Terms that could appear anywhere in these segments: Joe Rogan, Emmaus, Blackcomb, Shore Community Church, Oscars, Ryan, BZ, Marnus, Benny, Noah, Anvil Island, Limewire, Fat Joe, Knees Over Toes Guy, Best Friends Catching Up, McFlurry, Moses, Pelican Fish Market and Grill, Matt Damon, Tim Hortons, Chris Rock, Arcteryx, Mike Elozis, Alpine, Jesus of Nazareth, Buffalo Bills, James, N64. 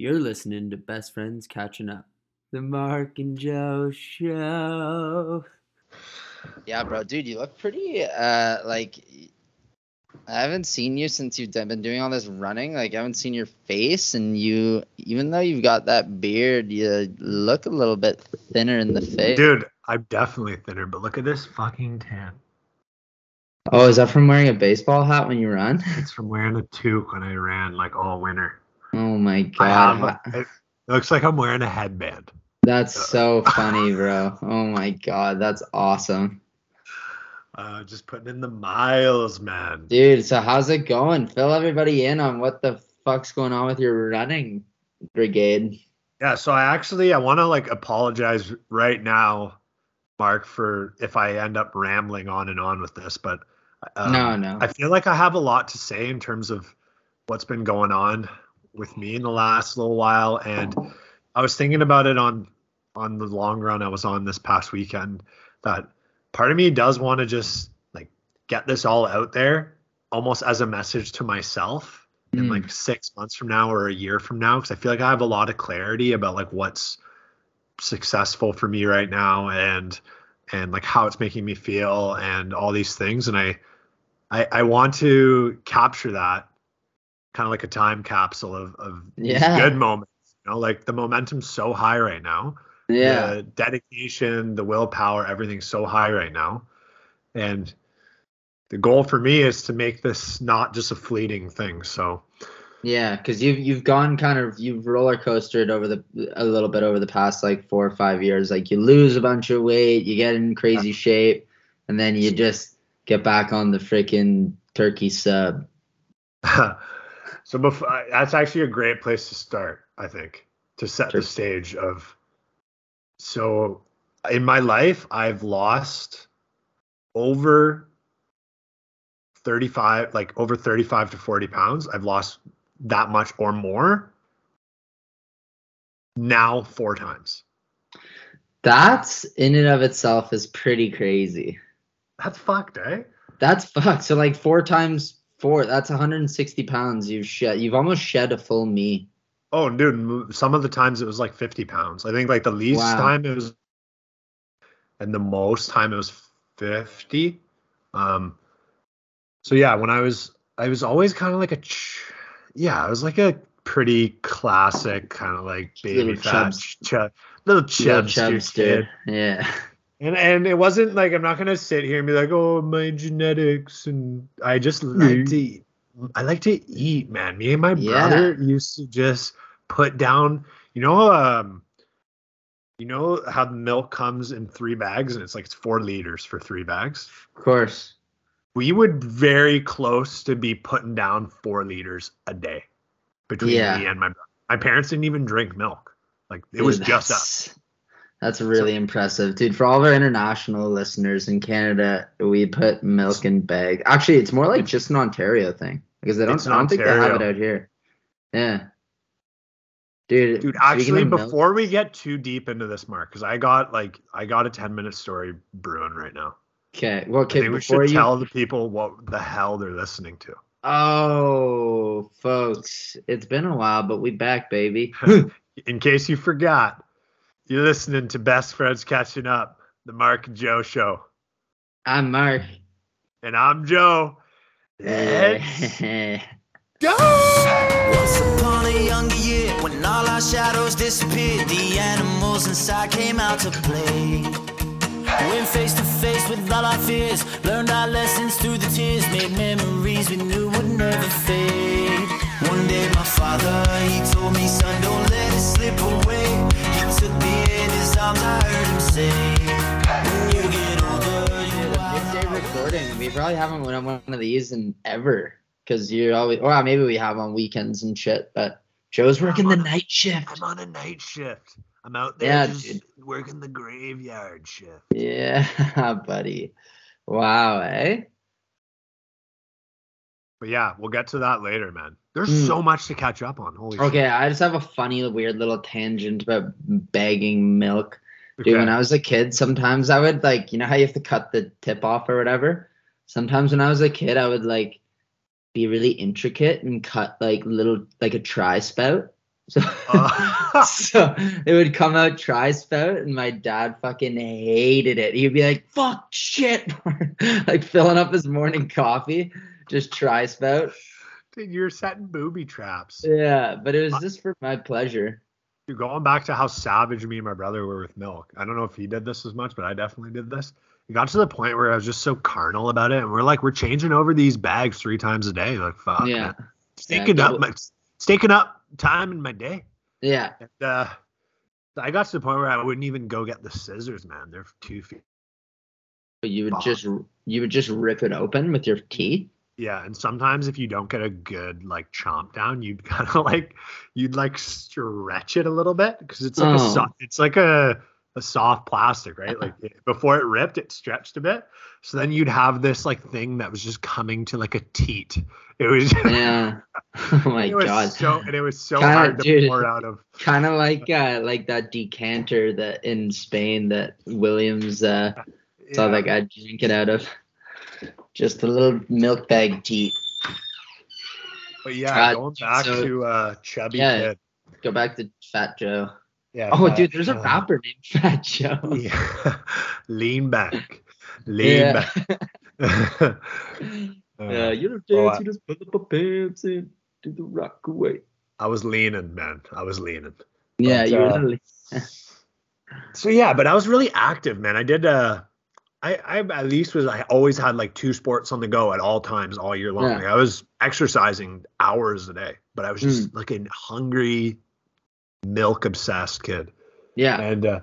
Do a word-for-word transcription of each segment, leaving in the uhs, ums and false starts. You're listening to Best Friends Catching Up, The Mark and Joe Show. Yeah, bro, dude, you look pretty, uh, like, I haven't seen you since you've been doing all this running. Like, I haven't seen your face, and you, even though you've got that beard, you look a little bit thinner in the face. Dude, I'm definitely thinner, but look at this fucking tan. Oh, is that from wearing a baseball hat when you run? It's from wearing a toque when I ran, like, all winter. Oh, my God. I have, it looks like I'm wearing a headband. That's so funny, bro. Oh, my God. That's awesome. Uh, just putting in the miles, man. Dude, so how's it going? Fill everybody in on what the fuck's going on with your running brigade. Yeah, so I actually, I want to, like, apologize right now, Mark, for if I end up rambling on and on with this. But um, no, no. I feel like I have a lot to say in terms of what's been going on with me in the last little while. And I was thinking about it on on the long run I was on this past weekend, that part of me does want to just like get this all out there almost as a message to myself mm. in like six months from now or a year from now, because I feel like I have a lot of clarity about like what's successful for me right now and and like how it's making me feel and all these things. And I I, I want to capture that kind of like a time capsule of, of yeah. these good moments. You know, like the momentum's so high right now. Yeah. The dedication, the willpower, everything's so high right now. And the goal for me is to make this not just a fleeting thing. So yeah, because you've you've gone kind of you've roller coastered over the a little bit over the past like four or five years. Like you lose a bunch of weight, you get in crazy yeah. shape, and then you just get back on the freaking turkey sub. So before, that's actually a great place to start, I think, to set sure. the stage of. So in my life, I've lost over thirty-five, like over thirty-five to forty pounds. I've lost that much or more now four times. That's in and of itself is pretty crazy. That's fucked, eh? That's fucked. So like four times. Four, that's one hundred sixty pounds you've shed. You've almost shed a full me. Oh, dude, some of the times it was like fifty pounds. I think like the least wow. time it was, and the most time it was fifty. Um, so yeah, when I was, I was always kind of like a, yeah, I was like a pretty classic kind of like baby little fat, chubs. Chub, little chubster kid. Yeah. And and it wasn't like, I'm not gonna sit here and be like, oh, my genetics, and I just like to eat. I like to eat, man. Me and my yeah. brother used to just put down, you know, um, you know how the milk comes in three bags and it's like it's four liters for three bags. Of course, we would very close to be putting down four liters a day between yeah. me and my brother. My parents didn't even drink milk; like it Dude, was just us. That's really impressive. Dude, for all of our international listeners in Canada, we put milk in bags. Actually, it's more like just an Ontario thing, because they don't, I don't think they have it out here. Yeah. Dude, Dude actually, before milk? we get too deep into this, Mark, because I got like I got a ten-minute story brewing right now. Okay. Well, okay, I think we should you... tell the people what the hell they're listening to. Oh, folks, it's been a while, but we back, baby. In case you forgot. You're listening to Best Friends Catching Up, the Mark and Joe Show. I'm Mark. And I'm Joe. Let's go! Once upon a younger year, when all our shadows disappeared, the animals inside came out to play. Went face to face with all our fears, learned our lessons through the tears, made memories we knew would never fade. One day my father, he told me, son, don't let it slip away. Took me in his arms, I heard him say, when you get older, you wild. It's a recording. We probably haven't went on one of these in ever, because you're always, or maybe we have on weekends and shit, but Joe's working I'm the night a, shift. I'm on a night shift. I'm out there yeah, just dude. working the graveyard shift. Yeah, buddy. Wow, eh? But yeah, we'll get to that later, man. There's mm. so much to catch up on. Holy okay, shit. I just have a funny, weird little tangent about bagging milk. Okay. Dude, when I was a kid, sometimes I would, like, you know how you have to cut the tip off or whatever? Sometimes when I was a kid, I would, like, be really intricate and cut, like, little, like a tri-spout. So, uh. so it would come out tri-spout, and my dad fucking hated it. He'd be like, fuck, shit. Like filling up his morning coffee, just tri-spout. Dude, you're setting booby traps. Yeah, but it was uh, just for my pleasure. You're going back to how savage me and my brother were with milk. I don't know if he did this as much, but I definitely did this. It got to the point where I was just so carnal about it, and we're like, we're changing over these bags three times a day. Like, fuck, yeah. Man. It's taking up my, it's taking up time in my day. Yeah. And, uh, I got to the point where I wouldn't even go get the scissors, man. They're two feet. But you would oh. just you would just rip it open with your teeth. Yeah, and sometimes if you don't get a good like chomp down, you'd kind of like you'd like stretch it a little bit because it's like oh. a it's like a a soft plastic, right? Like before it ripped, it stretched a bit. So then you'd have this like thing that was just coming to like a teat. It was yeah. Oh my it was god. So, and it was so kinda, hard to dude, pour out of. Kind of like uh, like that decanter that in Spain that Williams uh, yeah. saw that guy drink it out of. Just a little milk bag teat. But yeah, uh, going back so, to uh, chubby yeah, kid. Go back to Fat Joe. Yeah, oh, Fat, dude, there's a uh, rapper named Fat Joe. Yeah. Lean back. Lean yeah. back. uh, yeah, you don't dance, well, I, you just put up a pants and do the rock away. I was leaning, man. I was leaning. Yeah, but, you uh, were leaning. So, yeah, but I was really active, man. I did, uh, I, I at least was, I always had like two sports on the go at all times all year long. Yeah. Like, I was exercising hours a day, but I was just mm. like a hungry, milk obsessed kid. Yeah. And uh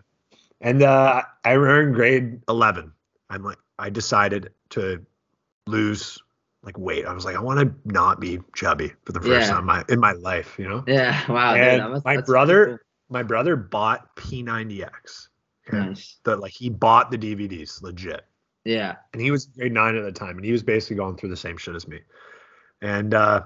and uh I remember in grade eleven, I'm like, I decided to lose like weight. I was like, I want to not be chubby for the first yeah. time in my, in my life, you know? Yeah. Wow. And dude, must, my brother cool. my brother bought P ninety X. Okay. Nice. That like he bought the D V Ds legit. Yeah. And he was grade nine at the time, and he was basically going through the same shit as me. And uh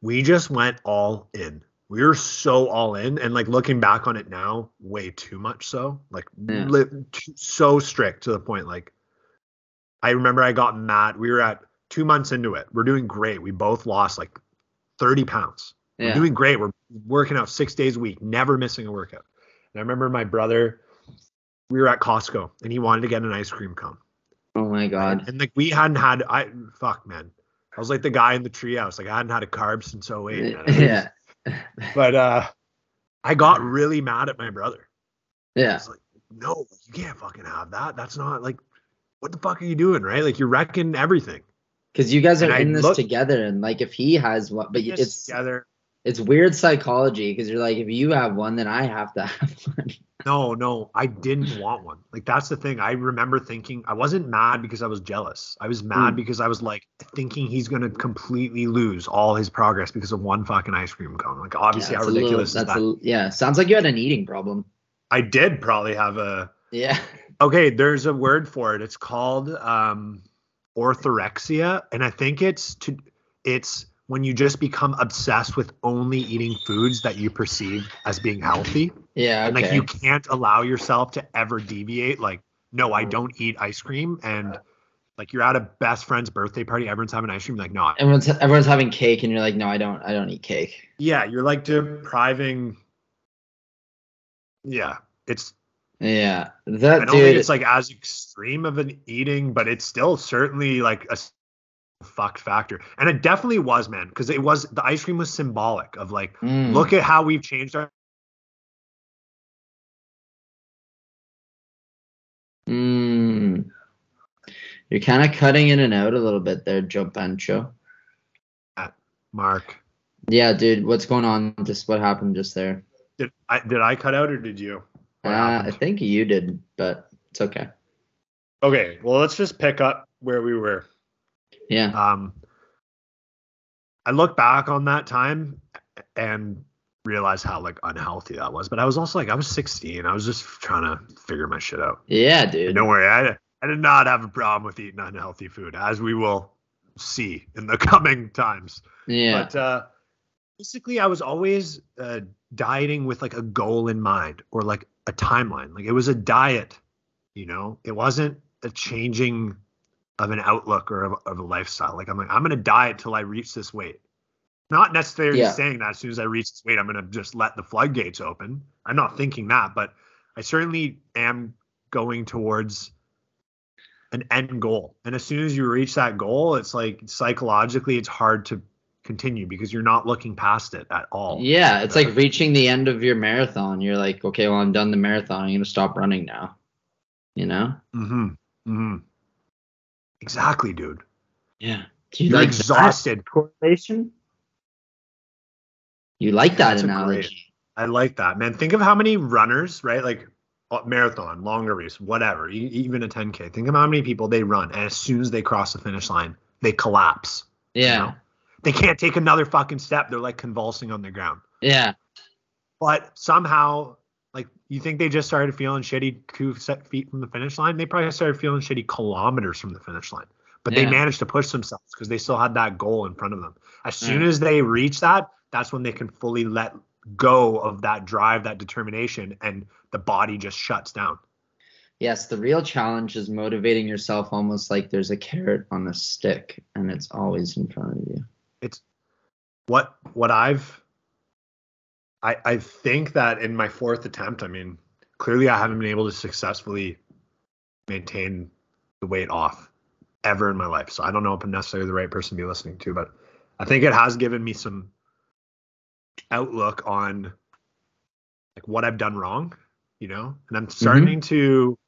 we just went all in. We were so all in, and like looking back on it now, way too much so. Like yeah. li- t- so strict to the point. Like I remember I got mad. We were at two months into it. We're doing great. We both lost like thirty pounds. Yeah. We're doing great. We're working out six days a week, never missing a workout. And I remember my brother, we were at Costco, and he wanted to get an ice cream cone. Oh my God. And, and like we hadn't had, I fuck man. I was like the guy in the treehouse. Like I hadn't had a carb since oh eight. Yeah. But uh, I got really mad at my brother. Yeah. It's like, no, you can't fucking have that. That's not like, what the fuck are you doing, right? Like you're wrecking everything. Because you guys are and in I this look, together, and like if he has one, but it's together. It's weird psychology because you're like, if you have one, then I have to have one. No, no, I didn't want one. Like that's the thing. I remember thinking I wasn't mad because I was jealous. I was mad mm. because I was like thinking he's gonna completely lose all his progress because of one fucking ice cream cone. Like obviously, yeah, how ridiculous little, is that? A, yeah, sounds like you had an eating problem. I did probably have a. Yeah. Okay, there's a word for it. It's called um, orthorexia, and I think it's to it's. when you just become obsessed with only eating foods that you perceive as being healthy. Yeah. Okay. And like you can't allow yourself to ever deviate. Like, no, I don't eat ice cream. And like you're at a best friend's birthday party, everyone's having ice cream. Like, no. Everyone's everyone's having cake, and you're like, no, I don't I don't eat cake. Yeah, you're like depriving. Yeah. It's yeah. That I don't dude, think it's like as extreme of an eating, but it's still certainly like a fuck factor. And it definitely was, man, because it was the ice cream was symbolic of like mm. look at how we've changed our mm. You're kind of cutting in and out a little bit there, Joe Pancho. Uh, Mark. Yeah, dude, what's going on? Just what happened just there? Did I did I cut out or did you? Uh, I think you did, but it's okay. Okay, well, let's just pick up where we were. Yeah. Um, I look back on that time and realize how like unhealthy that was. But I was also like, I was sixteen. I was just trying to figure my shit out. Yeah, dude. And don't worry, I I did not have a problem with eating unhealthy food, as we will see in the coming times. Yeah. But uh, basically, I was always uh, dieting with like a goal in mind or like a timeline. Like it was a diet, you know. It wasn't a changing of an outlook or of, of a lifestyle. Like I'm like, I'm going to diet till I reach this weight. Not necessarily yeah. saying that as soon as I reach this weight, I'm going to just let the floodgates open. I'm not thinking that, but I certainly am going towards an end goal. And as soon as you reach that goal, it's like psychologically it's hard to continue because you're not looking past it at all. Yeah, it's like reaching the end of your marathon. You're like, okay, well, I'm done the marathon. I'm going to stop running now, you know? Mm-hmm. Mm-hmm. Exactly, dude. Yeah. Do you you're like exhausted. Correlation? You like that That's analogy. Great, I like that, man. Think of how many runners, right? Like marathon, longer race, whatever, e- even a ten K. Think of how many people they run, and as soon as they cross the finish line, they collapse. Yeah. You know? They can't take another fucking step. They're like convulsing on the ground. Yeah. But somehow, like, you think they just started feeling shitty two set feet from the finish line? They probably started feeling shitty kilometers from the finish line. But yeah. they managed to push themselves because they still had that goal in front of them. As soon yeah. as they reach that, that's when they can fully let go of that drive, that determination, and the body just shuts down. Yes, the real challenge is motivating yourself almost like there's a carrot on a stick, and it's always in front of you. It's what what I've I I think that in my fourth attempt, I mean, clearly I haven't been able to successfully maintain the weight off ever in my life. So I don't know if I'm necessarily the right person to be listening to, but I think it has given me some outlook on like what I've done wrong, you know, and I'm starting mm-hmm. to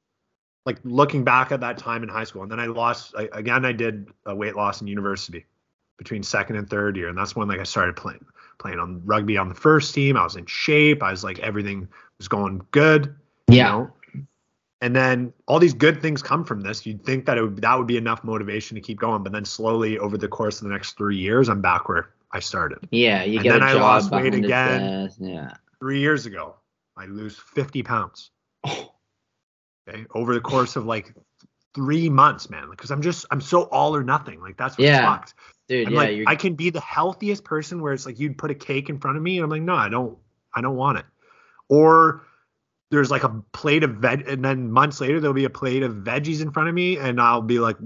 like looking back at that time in high school. And then I lost I, again, I did a weight loss in university between second and third year. And that's when like I started playing, playing on rugby on the first team. I was in shape. I was like, everything was going good. Yeah. You know? And then all these good things come from this. You'd think that it would, that would be enough motivation to keep going. But then slowly over the course of the next three years, I'm back where I started. Yeah, you and get then a I job lost weight again. Yeah. Three years ago, I lose fifty pounds. Oh. Okay, over the course of like three months, man. Because like, I'm just I'm so all or nothing. Like that's what's yeah. fucked. Dude, I'm yeah, like, I can be the healthiest person where it's like you'd put a cake in front of me and I'm like, no, I don't, I don't want it. Or there's like a plate of veg, and then months later there'll be a plate of veggies in front of me, and I'll be like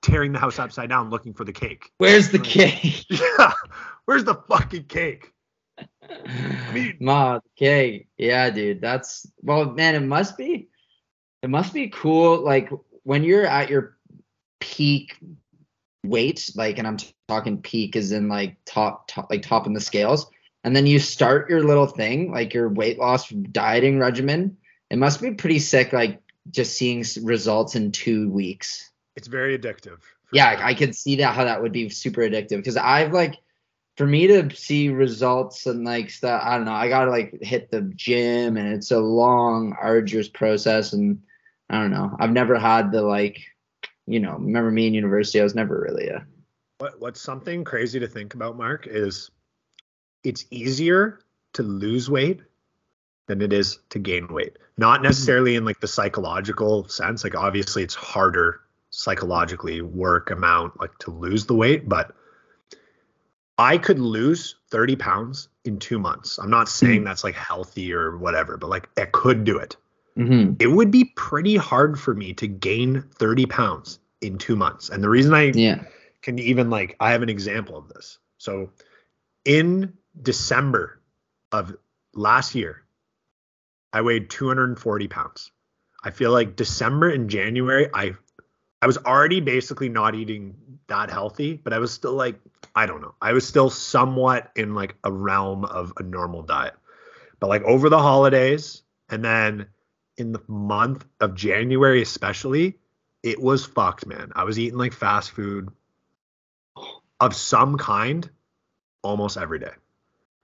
tearing the house upside down looking for the cake. Where's the like, cake? Yeah, where's the fucking cake? I mean, Ma, the cake. Yeah, dude, that's well, man. It must be, it must be cool. Like when you're at your peak weight, like, and I'm t- talking peak as in like top, top, like top in the scales. And then you start your little thing, like your weight loss dieting regimen. It must be pretty sick, like just seeing results in two weeks. It's very addictive. Yeah, sure. I could see that how that would be super addictive because I've like, for me to see results and like stuff, I don't know. I gotta like hit the gym, and it's a long, arduous process. And I don't know. I've never had the like, you know. Remember me in university? I was never really a. What What's something crazy to think about, Mark, is. It's easier to lose weight than it is to gain weight. Not necessarily in like the psychological sense. Like obviously it's harder psychologically work amount like to lose the weight, but I could lose thirty pounds in two months. I'm not saying that's like healthy or whatever, but like I could do it. Mm-hmm. It would be pretty hard for me to gain thirty pounds in two months. And the reason I yeah. can even like, I have an example of this. So in December of last year, I weighed two hundred forty pounds. I feel like December and January, I I was already basically not eating that healthy, but I was still like, I don't know. I was still somewhat in like a realm of a normal diet. But like over the holidays and then in the month of January especially, it was fucked, man. I was eating like fast food of some kind almost every day.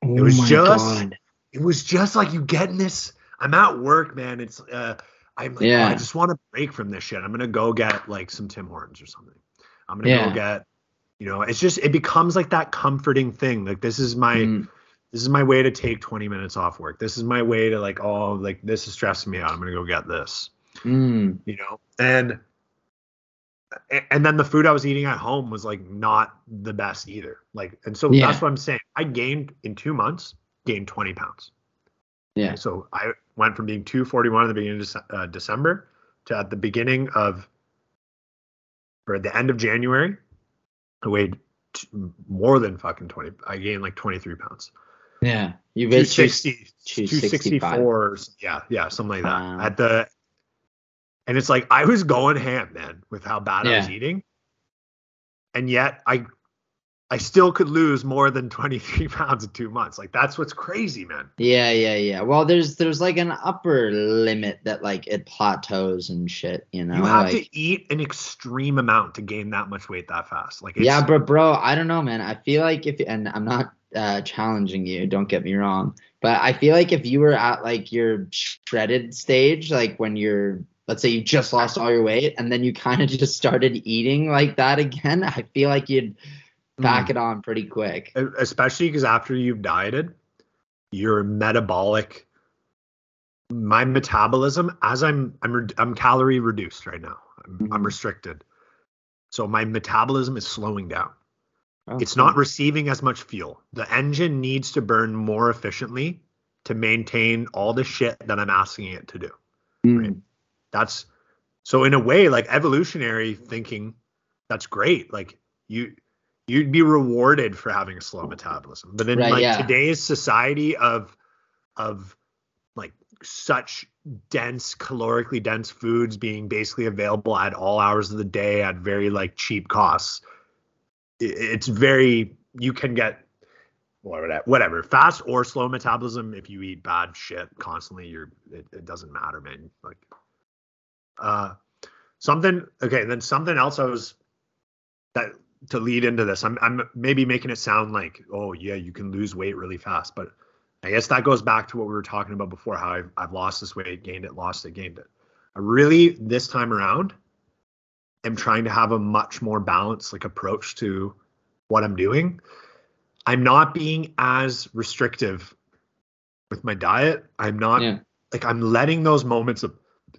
It was oh just, God. It was just like you get in this. I'm at work, man. It's, uh, I'm like, yeah. oh, I just want to break from this shit. I'm gonna go get like some Tim Hortons or something. I'm gonna yeah. go get, you know, it's just it becomes like that comforting thing. Like this is my, mm. this is my way to take twenty minutes off work. This is my way to like, oh, like this is stressing me out. I'm gonna go get this, mm. you know, and. And then the food I was eating at home was like not the best either. Like, and so yeah. that's what I'm saying. I gained in two months, gained twenty pounds. Yeah. And so I went from being two forty-one at the beginning of uh, December to at the beginning of, or at the end of January, I weighed t- more than fucking twenty. I gained like twenty-three pounds. Yeah, you two sixty, two sixty-four. Yeah, yeah, something like that. Um, At the and it's like I was going ham, man, with how bad yeah. I was eating, and yet I, I still could lose more than twenty-three pounds in two months. Like that's what's crazy, man. Yeah, yeah, yeah. Well, there's there's like an upper limit that like it plateaus and shit. You know, you have like, to eat an extreme amount to gain that much weight that fast. Like it's, yeah, but bro, I don't know, man. I feel like if and I'm not. Uh, challenging you, don't get me wrong, but I feel like if you were at like your shredded stage, like when you're, let's say you just lost all your weight and then you kind of just started eating like that again, I feel like you'd back mm. it on pretty quick, especially because after you've dieted, your metabolic, my metabolism, as I'm I'm re- I'm calorie reduced right now, I'm, mm-hmm. I'm restricted, so my metabolism is slowing down. Oh, it's not receiving as much fuel. The engine needs to burn more efficiently to maintain all the shit that I'm asking it to do. Mm. Right? That's so in a way, like evolutionary thinking, that's great. Like you, you'd be rewarded for having a slow metabolism. But in right, like yeah. today's society of, of like such dense, calorically dense foods being basically available at all hours of the day at very like cheap costs. It's very, you can get whatever, fast or slow metabolism. If you eat bad shit constantly, you're, it, it doesn't matter, man. Like, uh, something, okay. Then something else I was that to lead into this, I'm, I'm maybe making it sound like, oh yeah, you can lose weight really fast, but I guess that goes back to what we were talking about before, how I've, I've lost this weight, gained it, lost it, gained it. I really, this time around, I'm trying to have a much more balanced like approach to what I'm doing. I'm not being as restrictive with my diet. I'm not yeah. like I'm letting those moments of,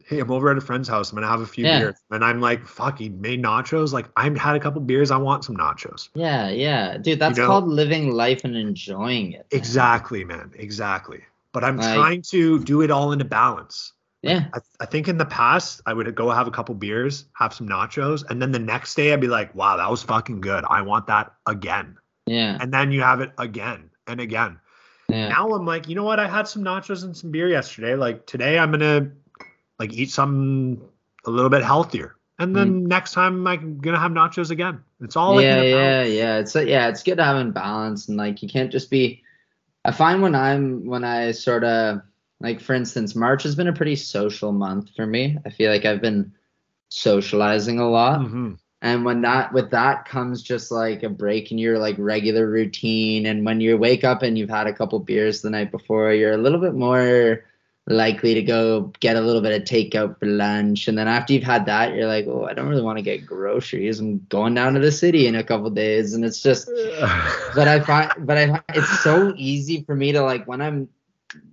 hey, I'm over at a friend's house. I'm going to have a few yeah. beers. And I'm like, fuck, he made nachos. Like I've had a couple beers. I want some nachos. Yeah. Yeah. Dude, that's you know? called living life and enjoying it. Man. Exactly, man. Exactly. But I'm like, trying to do it all in a balance. Yeah, I, I think in the past I would go have a couple beers, have some nachos, and then the next day I'd be like, wow, that was fucking good. I want that again. Yeah. And then you have it again and again. Yeah. Now I'm like, you know what? I had some nachos and some beer yesterday. Like today I'm going to like eat something a little bit healthier. And then mm. next time I'm going to have nachos again. It's all yeah, like yeah, yeah. It's like, yeah, it's good to have in balance. And like, you can't just be, I find when I'm, when I sort of, like, for instance, March has been a pretty social month for me. I feel like I've been socializing a lot. Mm-hmm. And when that, with that comes just like a break in your like regular routine. And when you wake up and you've had a couple beers the night before, you're a little bit more likely to go get a little bit of takeout for lunch. And then after you've had that, you're like, oh, I don't really want to get groceries. I'm going down to the city in a couple days. And it's just, but I find, but I, it's so easy for me to like, when I'm,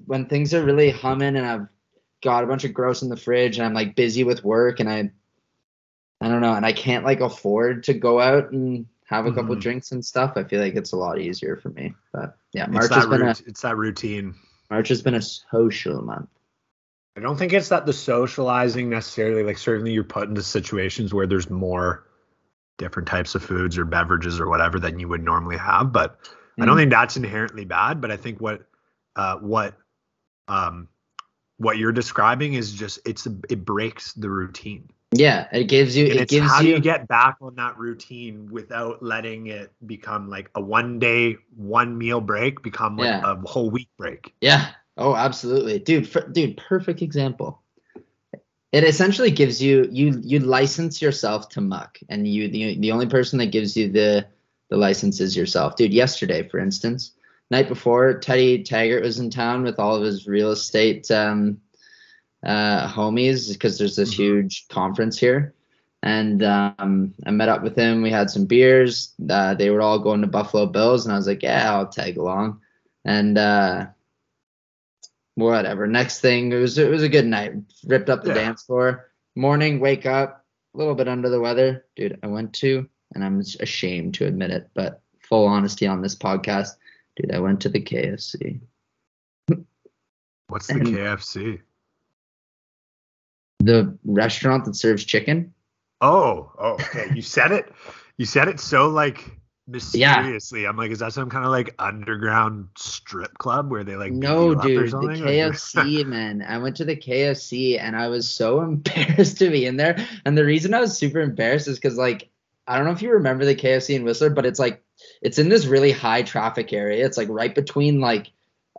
when things are really humming and I've got a bunch of gross in the fridge and I'm like busy with work and I, I don't know. And I can't like afford to go out and have a couple mm-hmm. drinks and stuff. I feel like it's a lot easier for me, but yeah, March has been root, a, it's that routine. March has been a social month. I don't think it's that the socializing necessarily, like certainly you're put into situations where there's more different types of foods or beverages or whatever than you would normally have. But mm-hmm. I don't think that's inherently bad, but I think what, Uh, what um, what you're describing is just it's a, it breaks the routine. Yeah, it gives you. And it it's gives how you, do you get back on that routine without letting it become like a one day, one meal break become like yeah. a whole week break. Yeah. Oh, absolutely, dude. For, dude, perfect example. It essentially gives you you you license yourself to muck, and you the the only person that gives you the the license is yourself, dude. Yesterday, for instance. Night before, Teddy Taggart was in town with all of his real estate um, uh, homies because there's this huge conference here. And um, I met up with him. We had some beers. Uh, they were all going to Buffalo Bills. And I was like, yeah, I'll tag along. And uh, whatever. Next thing, it was, it was a good night. Ripped up the yeah. dance floor. Morning, wake up, a little bit under the weather. Dude, I went to, and I'm ashamed to admit it, but full honesty on this podcast. Dude, I went to the K F C. What's the and K F C? The restaurant that serves chicken. Oh, oh, okay. You said it. You said it so like mysteriously. Yeah. I'm like, is that some kind of like underground strip club where they like no dude the K F C man, I went to the K F C and I was so embarrassed to be in there. And the reason I was super embarrassed is because, like, I don't know if you remember the K F C in Whistler, but it's like it's in this really high traffic area. It's like right between like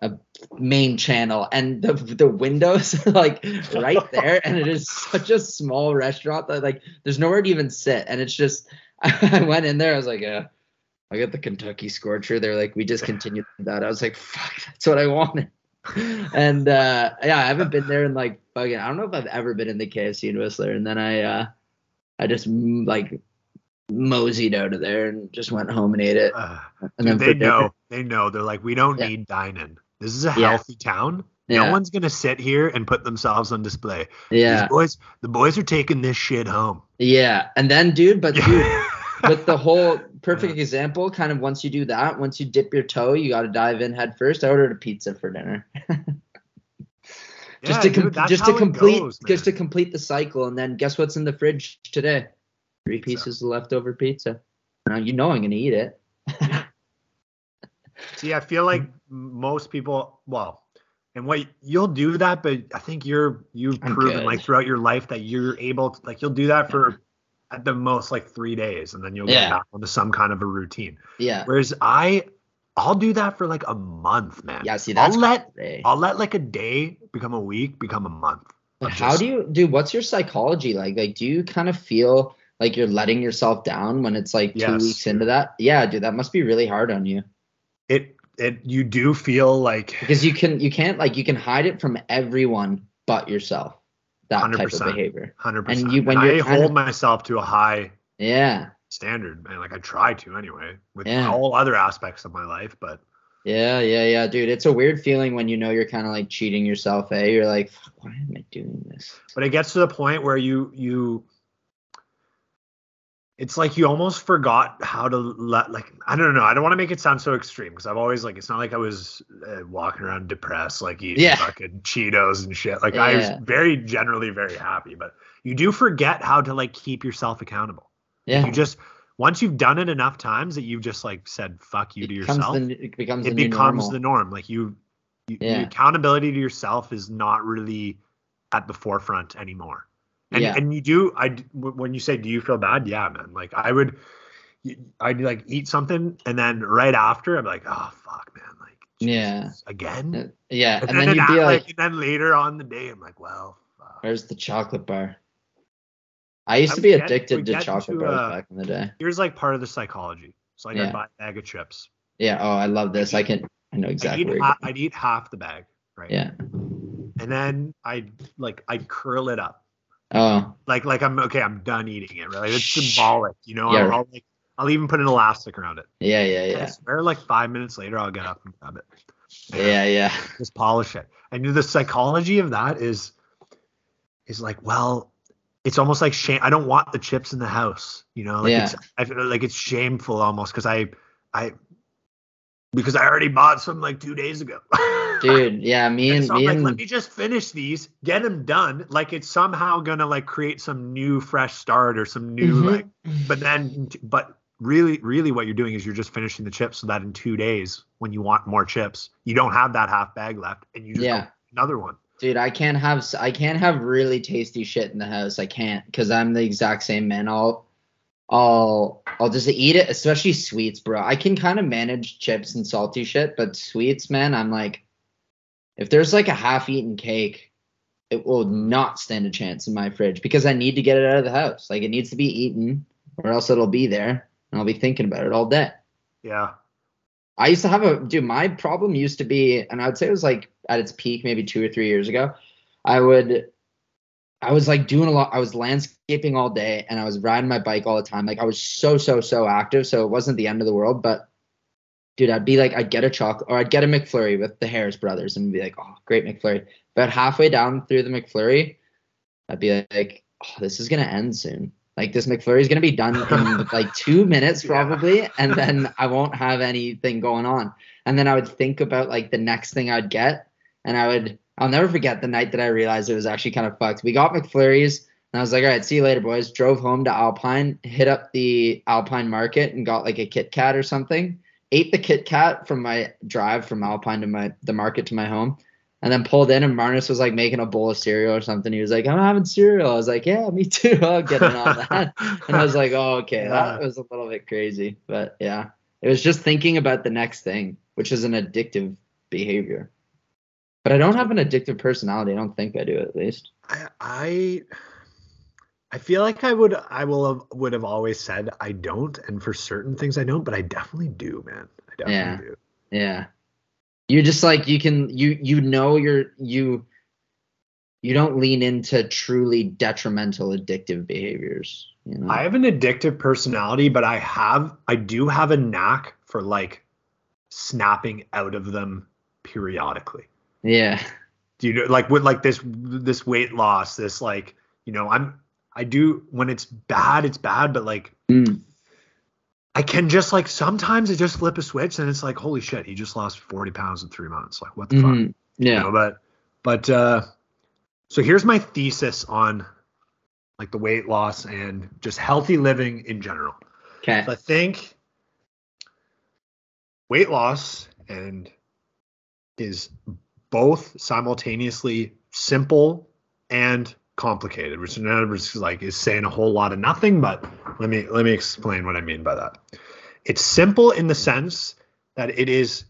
a main channel and the the windows like right there, and it is such a small restaurant that like there's nowhere to even sit. And it's just I went in there, I was like, uh, I got the Kentucky Scorcher. They're like, we discontinued that. I was like, fuck, that's what I wanted. And uh yeah, I haven't been there in like fucking I don't know if I've ever been in the K F C in Whistler. And then I uh I just like moseyed out of there and just went home and ate it. Uh, and then dude, they know they know they're like, we don't yeah. need dining. This is a healthy yeah. town. Yeah. No one's gonna sit here and put themselves on display. Yeah, These boys, the boys are taking this shit home. Yeah, and then, dude, but dude, with the whole perfect yeah. example, kind of once you do that, once you dip your toe, you got to dive in head first. I ordered a pizza for dinner, just yeah, to com- dude, just to complete goes, just to complete the cycle. And then guess what's in the fridge today? Three pizza. pieces of leftover pizza. Now you know I'm gonna eat it. See, I feel like most people, well. And what you'll do that, but I think you're you've I'm proven good. like throughout your life that you're able to like you'll do that for at the most like three days and then you'll yeah. get back into some kind of a routine. Yeah. Whereas I I'll do that for like a month, man. Yeah, see that's I'll let crazy. I'll let like a day become a week, become a month. But how just, do you dude, what's your psychology like? Like do you kind of feel like you're letting yourself down when it's like two yes, weeks dude. into that? Yeah, dude, that must be really hard on you. It It, you do feel like because you can you can't like you can hide it from everyone but yourself, that type of behavior. one hundred percent And you when you hold of, myself to a high yeah standard, man. Like I try to anyway with yeah. all other aspects of my life, but yeah, yeah, yeah, dude. It's a weird feeling when you know you're kind of like cheating yourself. Eh, you're like, fuck, why am I doing this? But it gets to the point where you you. It's like you almost forgot how to let, like, I don't know. I don't want to make it sound so extreme because I've always, like, it's not like I was uh, walking around depressed, like eating yeah. fucking Cheetos and shit. Like, yeah. I was very generally very happy, but you do forget how to, like, keep yourself accountable. Yeah. You just, once you've done it enough times that you've just, like, said fuck you it to yourself, the, it becomes, it the, becomes the norm. Like, you, you yeah. the accountability to yourself is not really at the forefront anymore. And, yeah. and you do, I, when you say, do you feel bad? Yeah, man. Like I would, I'd like eat something and then right after I'm like, oh fuck, man. Like, Jesus, yeah. again? Yeah. And, and then, then you'd be like, like, and then later on the day, I'm like, well, fuck. Where's the chocolate bar? I used I to be get, addicted to chocolate into, bars uh, back in the day. Here's like part of the psychology. So like yeah. I'd buy a bag of chips. Yeah. Oh, I love this. I can, I know exactly. I'd eat, ha- I'd eat half the bag. Right. Yeah. And then I'd like, I'd curl it up. Oh, like like I'm okay. I'm done eating it. Really, it's symbolic, you know. Yeah. I'll, I'll, like, I'll even put an elastic around it. Yeah, yeah, yeah. I swear, like five minutes later, I'll get up and grab it. You know, yeah, yeah. Just polish it. And the psychology of that is, is like, well, it's almost like shame. I don't want the chips in the house, you know. Like yeah. it's I feel like it's shameful almost because I, I, because I already bought some like two days ago. Dude, yeah, me and, and so me like, and... let me just finish these, get them done. Like it's somehow gonna like create some new fresh start or some new mm-hmm. like. But then, but really, really, what you're doing is you're just finishing the chips so that in two days, when you want more chips, you don't have that half bag left, and you just yeah. another one. Dude, I can't have I can't have really tasty shit in the house. I can't because I'm the exact same man. I'll I'll I'll just eat it, especially sweets, bro. I can kind of manage chips and salty shit, but sweets, man, I'm like. If there's like a half-eaten cake, it will not stand a chance in my fridge because I need to get it out of the house. Like it needs to be eaten or else it'll be there and I'll be thinking about it all day. Yeah. I used to have a – dude, my problem used to be – and I would say it was like at its peak maybe two or three years ago. I would – I was like doing a lot – I was landscaping all day and I was riding my bike all the time. Like I was so, so, so active, so it wasn't the end of the world, but – dude, I'd be like, I'd get a chocolate or I'd get a McFlurry with the Harris brothers and be like, oh, great McFlurry. But halfway down through the McFlurry, I'd be like, oh, this is going to end soon. Like this McFlurry is going to be done in like two minutes probably. Yeah. And then I won't have anything going on. And then I would think about like the next thing I'd get. And I would, I'll never forget the night that I realized it was actually kind of fucked. We got McFlurries. And I was like, all right, see you later, boys. Drove home to Alpine, hit up the Alpine market and got like a Kit Kat or something. Ate the Kit Kat from my drive from Alpine to my the market to my home. And then pulled in and Marnus was like making a bowl of cereal or something. He was like, I'm having cereal. I was like, yeah, me too. I'll get in on that. And I was like, oh, okay. That was a little bit crazy. But yeah, it was just thinking about the next thing, which is an addictive behavior. But I don't have an addictive personality. I don't think I do, at least. I I, I feel like I would I will have, would have always said I don't. And for certain things I don't, but I definitely do, man. I definitely yeah. do. Yeah. You just like you can you you know you're you you don't lean into truly detrimental addictive behaviors. You know? I have an addictive personality, but I have I do have a knack for like snapping out of them periodically. Yeah. Do you know like with like this this weight loss, this like, you know, I'm I do when it's bad, it's bad, but like mm. I can just like sometimes I just flip a switch and it's like, holy shit, he just lost forty pounds in three months. Like, what the mm-hmm. fuck? Yeah. You know, but but uh, so here's my thesis on like the weight loss and just healthy living in general. Okay. So I think weight loss and is both simultaneously simple and complicated, which in other words, like is saying a whole lot of nothing, but let me let me explain what I mean by that. It's simple in the sense that it is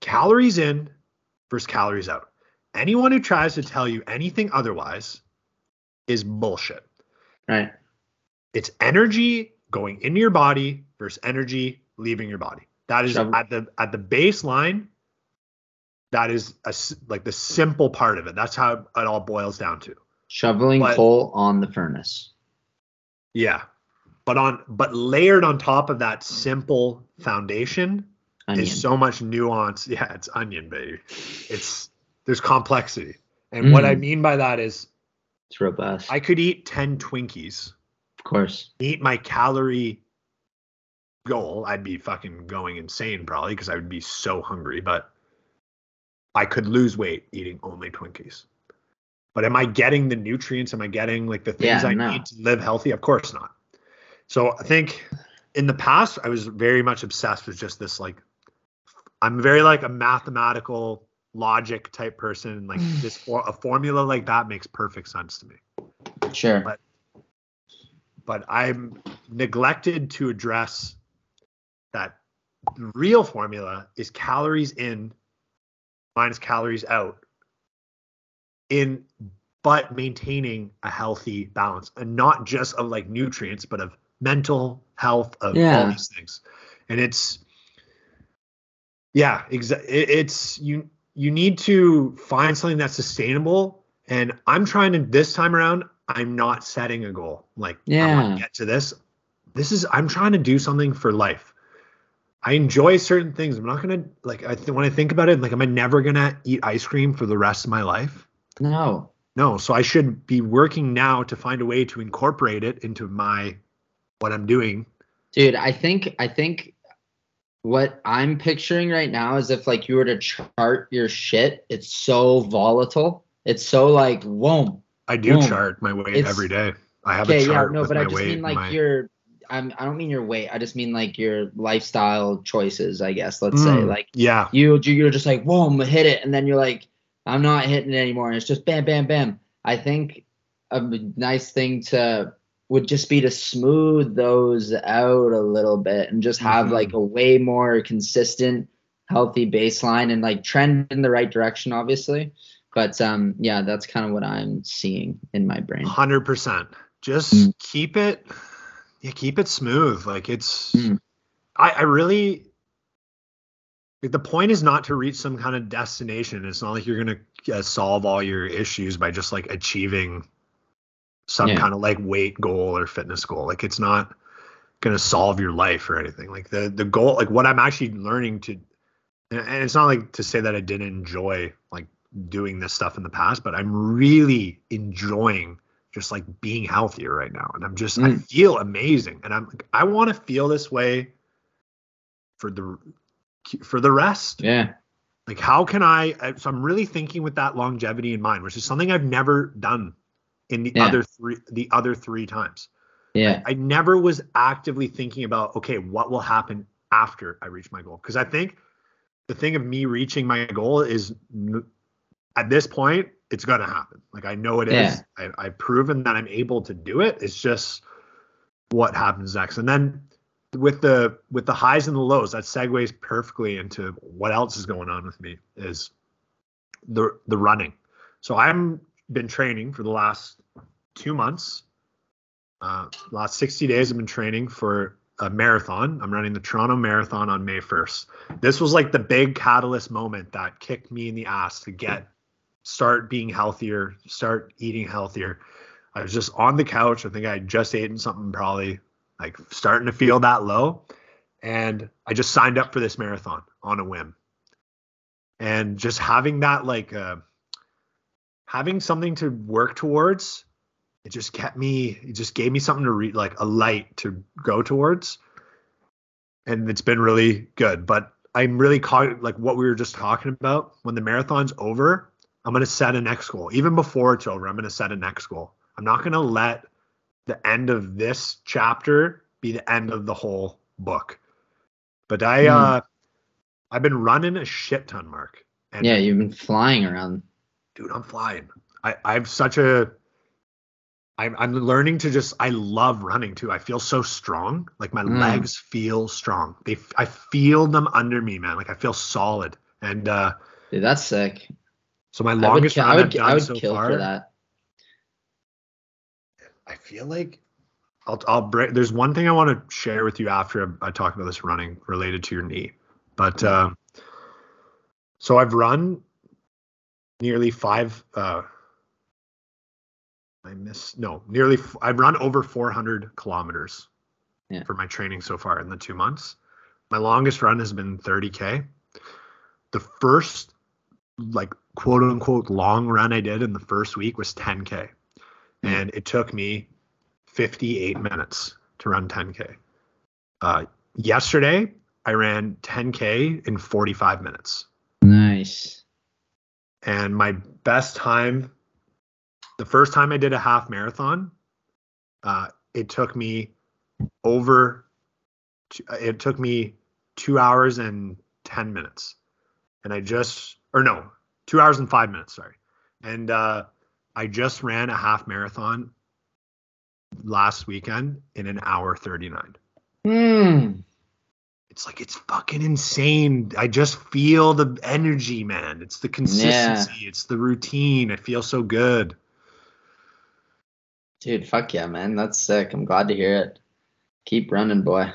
calories in versus calories out. Anyone who tries to tell you anything otherwise is bullshit. Right. It's energy going into your body versus energy leaving your body. That is at the at the baseline. That is a, like the simple part of it. That's how it all boils down to. Shoveling but, coal on the furnace. Yeah. But on but layered on top of that simple foundation onion. Is so much nuance. Yeah, it's onion, baby. It's there's complexity. And mm. what I mean by that is it's robust. I could eat ten Twinkies. Of course. Eat my calorie goal. I'd be fucking going insane probably because I would be so hungry, but I could lose weight eating only Twinkies. But am I getting the nutrients? Am I getting like the things yeah, I no. need to live healthy? Of course not. So I think in the past, I was very much obsessed with just this, like, I'm very like a mathematical logic type person. Like this, for, a formula like that makes perfect sense to me. Sure. But, but I'm neglected to address that the real formula is calories in minus calories out. In but maintaining a healthy balance and not just of like nutrients, but of mental health of yeah. all these things. And it's, yeah, exa- it's, you, you need to find something that's sustainable. And I'm trying to, this time around, I'm not setting a goal. Like, yeah. I want to get to this. This is, I'm trying to do something for life. I enjoy certain things. I'm not going to like, I th- when I think about it, like, am I never going to eat ice cream for the rest of my life? No. No. So I should be working now to find a way to incorporate it into my what I'm doing. Dude, I think I think what I'm picturing right now is if like you were to chart your shit, it's so volatile. It's so like whoa. I do whoa. chart my weight it's, every day. I have okay, a chart. Yeah, no, with but my I just weight mean like my... your I'm I don't mean your weight. I just mean like your lifestyle choices, I guess. Let's mm, say like yeah. you you're just like, whoa, I'm gonna hit it, and then you're like I'm not hitting it anymore. And it's just bam, bam, bam. I think a nice thing to would just be to smooth those out a little bit and just have mm-hmm. like a way more consistent, healthy baseline and like trend in the right direction, obviously. But um, yeah, that's kind of what I'm seeing in my brain. one hundred percent. Just mm-hmm. keep it, yeah, keep it smooth. Like it's, mm-hmm. I, I really. The point is not to reach some kind of destination. It's not like you're going to uh, solve all your issues by just like achieving some yeah. kind of like weight goal or fitness goal. Like it's not going to solve your life or anything. Like the, the goal, like what I'm actually learning to, and it's not like to say that I didn't enjoy like doing this stuff in the past, but I'm really enjoying just like being healthier right now. And I'm just, mm. I feel amazing. And I'm like, I want to feel this way for the, for the rest. Yeah. Like how can I, so I'm really thinking with that longevity in mind, which is something I've never done in the yeah. other three, the other three times. Yeah. I, I never was actively thinking about, okay, what will happen after I reach my goal? Because I think the thing of me reaching my goal is at this point, it's going to happen. Like, I know it yeah. is. I, I've proven that I'm able to do it. It's just what happens next. And then with the, with the highs and the lows, that segues perfectly into what else is going on with me is the, the running. So I'm been training for the last two months. Uh, last sixty days I've been training for a marathon. I'm running the Toronto marathon on May first. This was like the big catalyst moment that kicked me in the ass to get, start being healthier, start eating healthier. I was just on the couch. I think I had just eaten something, probably like starting to feel that low. And I just signed up for this marathon on a whim. And just having that, like, uh, having something to work towards, it just kept me, it just gave me something to read, like a light to go towards. And it's been really good. But I'm really caught, like what we were just talking about, when the marathon's over, I'm going to set a next goal. Even before it's over, I'm going to set a next goal. I'm not going to let the end of this chapter be the end of the whole book. But I, mm. uh, I've been running a shit ton, Mark. And yeah, you've been flying around. Dude, I'm flying. I, I've such a, I'm, I'm learning to just, I love running too. I feel so strong. Like my mm. legs feel strong. They, I feel them under me, man. Like I feel solid. And, uh, dude, that's sick. So my longest run I've done so far. I would kill for that. I feel like I'll, I'll break. There's one thing I want to share with you after I, I talk about this running related to your knee, but, uh, so I've run nearly five, uh, I miss no nearly. I've run over four hundred kilometers yeah. for my training so far in the two months. My longest run has been thirty K. The first, like, quote unquote long run I did in the first week was ten K, mm. and it took me fifty-eight minutes to run ten K. Uh, yesterday I ran ten K in forty-five minutes. Nice. And my best time. The first time I did a half marathon, uh, it took me over, two, it took me two hours and ten minutes. And I just, or no, two hours and five minutes, sorry. And uh, I just ran a half marathon last weekend in an hour thirty-nine. Mm. It's like, it's fucking insane. I just feel the energy, man. It's the consistency. Yeah. It's the routine. I feel so good. Dude, fuck yeah, man. That's sick. I'm glad to hear it. Keep running, boy.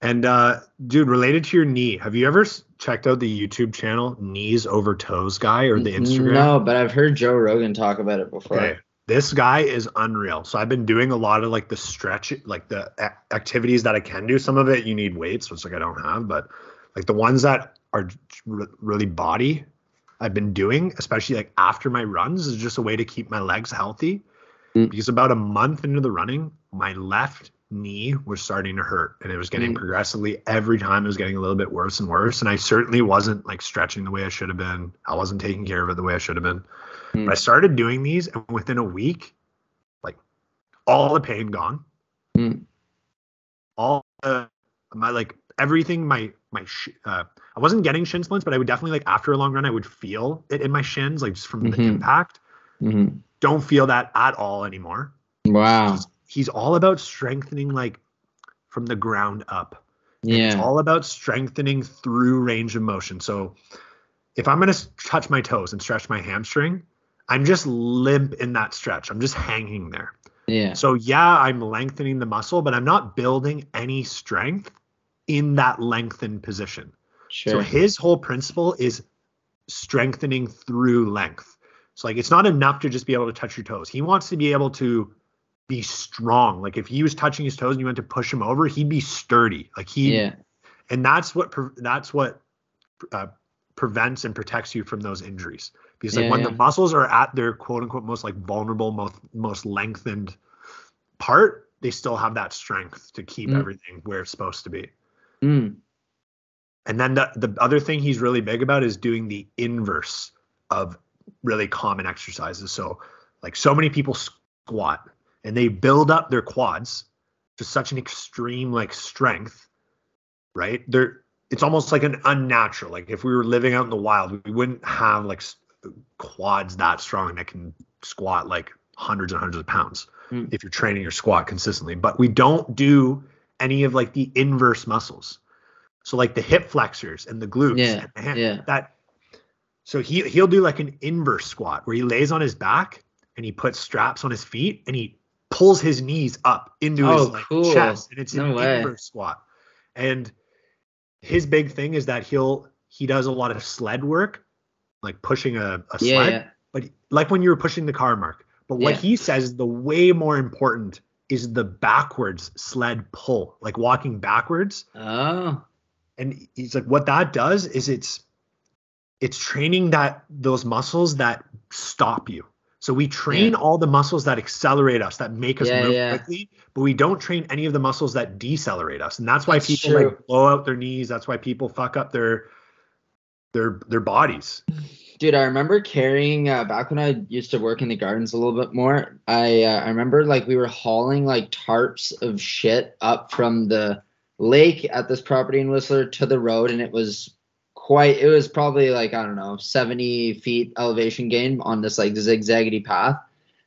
And, uh, dude, related to your knee, have you ever checked out the YouTube channel Knees Over Toes Guy or the Instagram? No, but I've heard Joe Rogan talk about it before. Okay. This guy is unreal. So I've been doing a lot of, like, the stretch, like, the a- activities that I can do. Some of it you need weights, which, like, I don't have. But, like, the ones that are re- really body I've been doing, especially, like, after my runs, is just a way to keep my legs healthy. Because about a month into the running, my left knee was starting to hurt, and it was getting mm. progressively every time it was getting a little bit worse and worse. And I certainly wasn't, like, stretching the way I should have been. I wasn't taking care of it the way I should have been. Mm. But I started doing these, and within a week, like, all the pain gone. Mm. All the, my, like, everything, my, my, sh- uh, I wasn't getting shin splints, but I would definitely, like, after a long run, I would feel it in my shins, like, just from mm-hmm. the impact. Mm-hmm. Don't feel that at all anymore. Wow. He's, he's all about strengthening, like, from the ground up. Yeah. It's all about strengthening through range of motion. So if I'm going to touch my toes and stretch my hamstring, I'm just limp in that stretch. I'm just hanging there. Yeah. So yeah, I'm lengthening the muscle, but I'm not building any strength in that lengthened position. Sure. So his whole principle is strengthening through length. So, like, it's not enough to just be able to touch your toes. He wants to be able to be strong. Like, if he was touching his toes and you went to push him over, he'd be sturdy. Like, he, yeah. and that's what, pre- that's what uh, prevents and protects you from those injuries. Because, like, yeah, when yeah. the muscles are at their quote unquote most, like, vulnerable, most, most lengthened part, they still have that strength to keep mm. everything where it's supposed to be. Mm. And then the, the other thing he's really big about is doing the inverse of really common exercises. So Like, so many people squat and they build up their quads to such an extreme, like, strength, right? They're, it's almost like an unnatural, like if we were living out in the wild, we wouldn't have like quads that strong that can squat like hundreds and hundreds of pounds mm. if you're training your squat consistently. But we don't do any of like the inverse muscles. So like the hip flexors and the glutes. Yeah, and the hand, yeah. That, so he, he'll do like an inverse squat where he lays on his back and he puts straps on his feet and he pulls his knees up into oh, his like, cool. chest. And it's no an way. inverse squat. And his big thing is that he'll, he does a lot of sled work, like pushing a, a yeah, sled, yeah. but like when you were pushing the car, Mark. But what yeah. he says, the way more important is the backwards sled pull, like walking backwards. Oh. And he's like, what that does is it's, it's training that those muscles that stop you. So we train yeah. all the muscles that accelerate us, that make us yeah, move yeah. quickly, but we don't train any of the muscles that decelerate us. And that's why that's people true. like blow out their knees. That's why people fuck up their their their bodies. Dude, I remember carrying uh, back when I used to work in the gardens a little bit more. I uh, I remember like we were hauling like tarps of shit up from the lake at this property in Whistler to the road, and it was quite, it was probably like, I don't know, seventy feet elevation gain on this like zigzaggy path.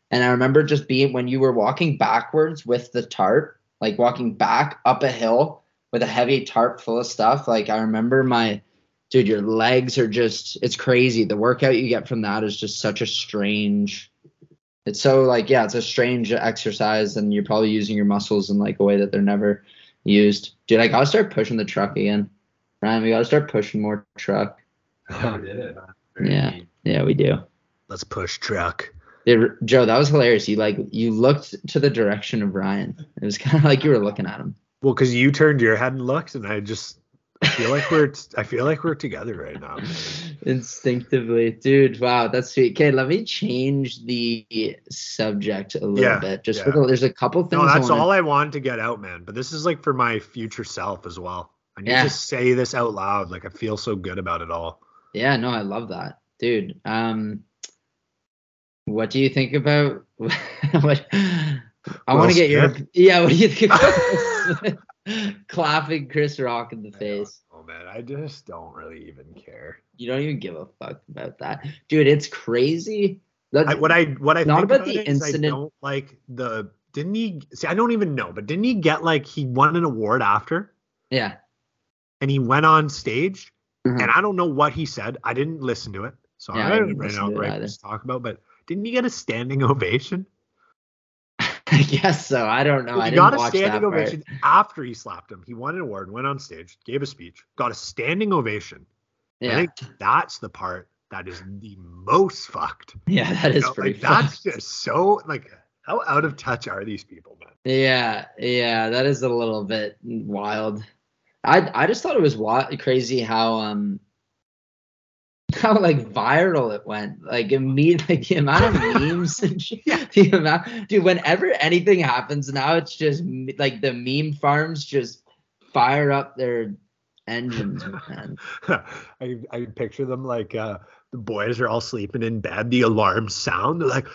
And I remember just being, when you were walking backwards with the tarp, like walking back up a hill with a heavy tarp full of stuff. Like I remember my, dude, your legs are just, it's crazy. The workout you get from that is just such a strange, it's so like, yeah, it's a strange exercise and you're probably using your muscles in like a way that they're never used. Dude, I gotta start pushing the truck again. Ryan, we gotta start pushing more truck. Oh, dude. Yeah, yeah, we do. Let's push truck. Dude, Joe, that was hilarious. You like you looked to the direction of Ryan. It was kind of like you were looking at him. Well, because you turned your head and looked, and I just I feel like we're I feel like we're together right now. Instinctively, dude. Wow, that's sweet. Okay, let me change the subject a little yeah, bit. Just yeah. a, there's a couple things. No, that's I wanna... all I wanted to get out, man. But this is like for my future self as well. I need yeah. to say this out loud. Like, I feel so good about it all. Yeah, no, I love that. Dude, um, what do you think about... what, I want to get your... Yeah, what do you think about clapping Chris Rock in the I face? Oh, man, I just don't really even care. You don't even give a fuck about that. Dude, it's crazy. That's, I, what I what I not think about, about the it incident. Is I don't like the... Didn't he... See, I don't even know, but didn't he get, like, he won an award after? Yeah. And he went on stage, mm-hmm. and I don't know what he said. I didn't listen to it, so yeah, I don't right know right to talk about. But didn't he get a standing ovation? I guess so. I don't know. He I didn't got a watch standing that ovation part. After he slapped him. He won an award, went on stage, gave a speech, got a standing ovation. Yeah. I think that's the part that is the most fucked. Yeah, that you is know? Pretty. Like, that's just so like. How out of touch are these people, man? Yeah, yeah, that is a little bit wild. I I just thought it was wild, crazy how um how like viral it went. Like immediately, like the amount of memes and shit. Yeah. The amount, dude. Whenever anything happens now, it's just like the meme farms just fire up their engines, man. I I picture them like uh, the boys are all sleeping in bed. The alarms sound. They're like,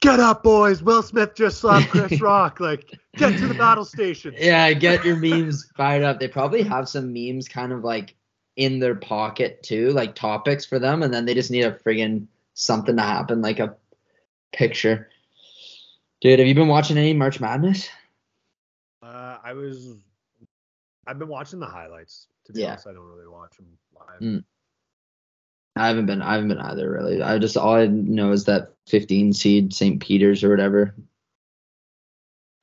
get up, boys. Will Smith just slapped Chris Rock. Like, get to the battle station. Yeah, get your memes fired up. They probably have some memes kind of like in their pocket too, like topics for them. And then they just need a friggin' something to happen, like a picture. Dude, have you been watching any March Madness? Uh, I was, I've been watching the highlights. To be yeah. honest, I don't really watch them live. Mm. I haven't been. I haven't been either. Really, I just all I know is that fifteen seed Saint Peter's or whatever.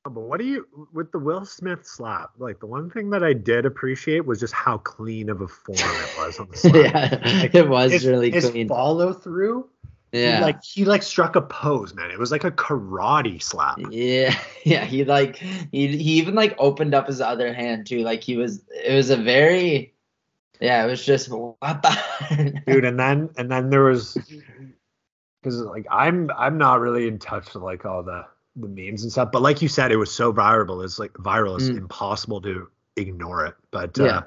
Oh, but what do you with the Will Smith slap? Like the one thing that I did appreciate was just how clean of a form it was on the slap. yeah, like, it was his, really his clean. His follow through. Yeah, he like he like struck a pose, man. It was like a karate slap. Yeah, yeah. He like he he even like opened up his other hand too. Like he was. It was a very. Yeah, it was just what the dude, and then and then there was because like I'm I'm not really in touch with like all the, the memes and stuff, but like you said, it was so viral. It's like viral, it's mm. impossible to ignore it. But yeah. uh,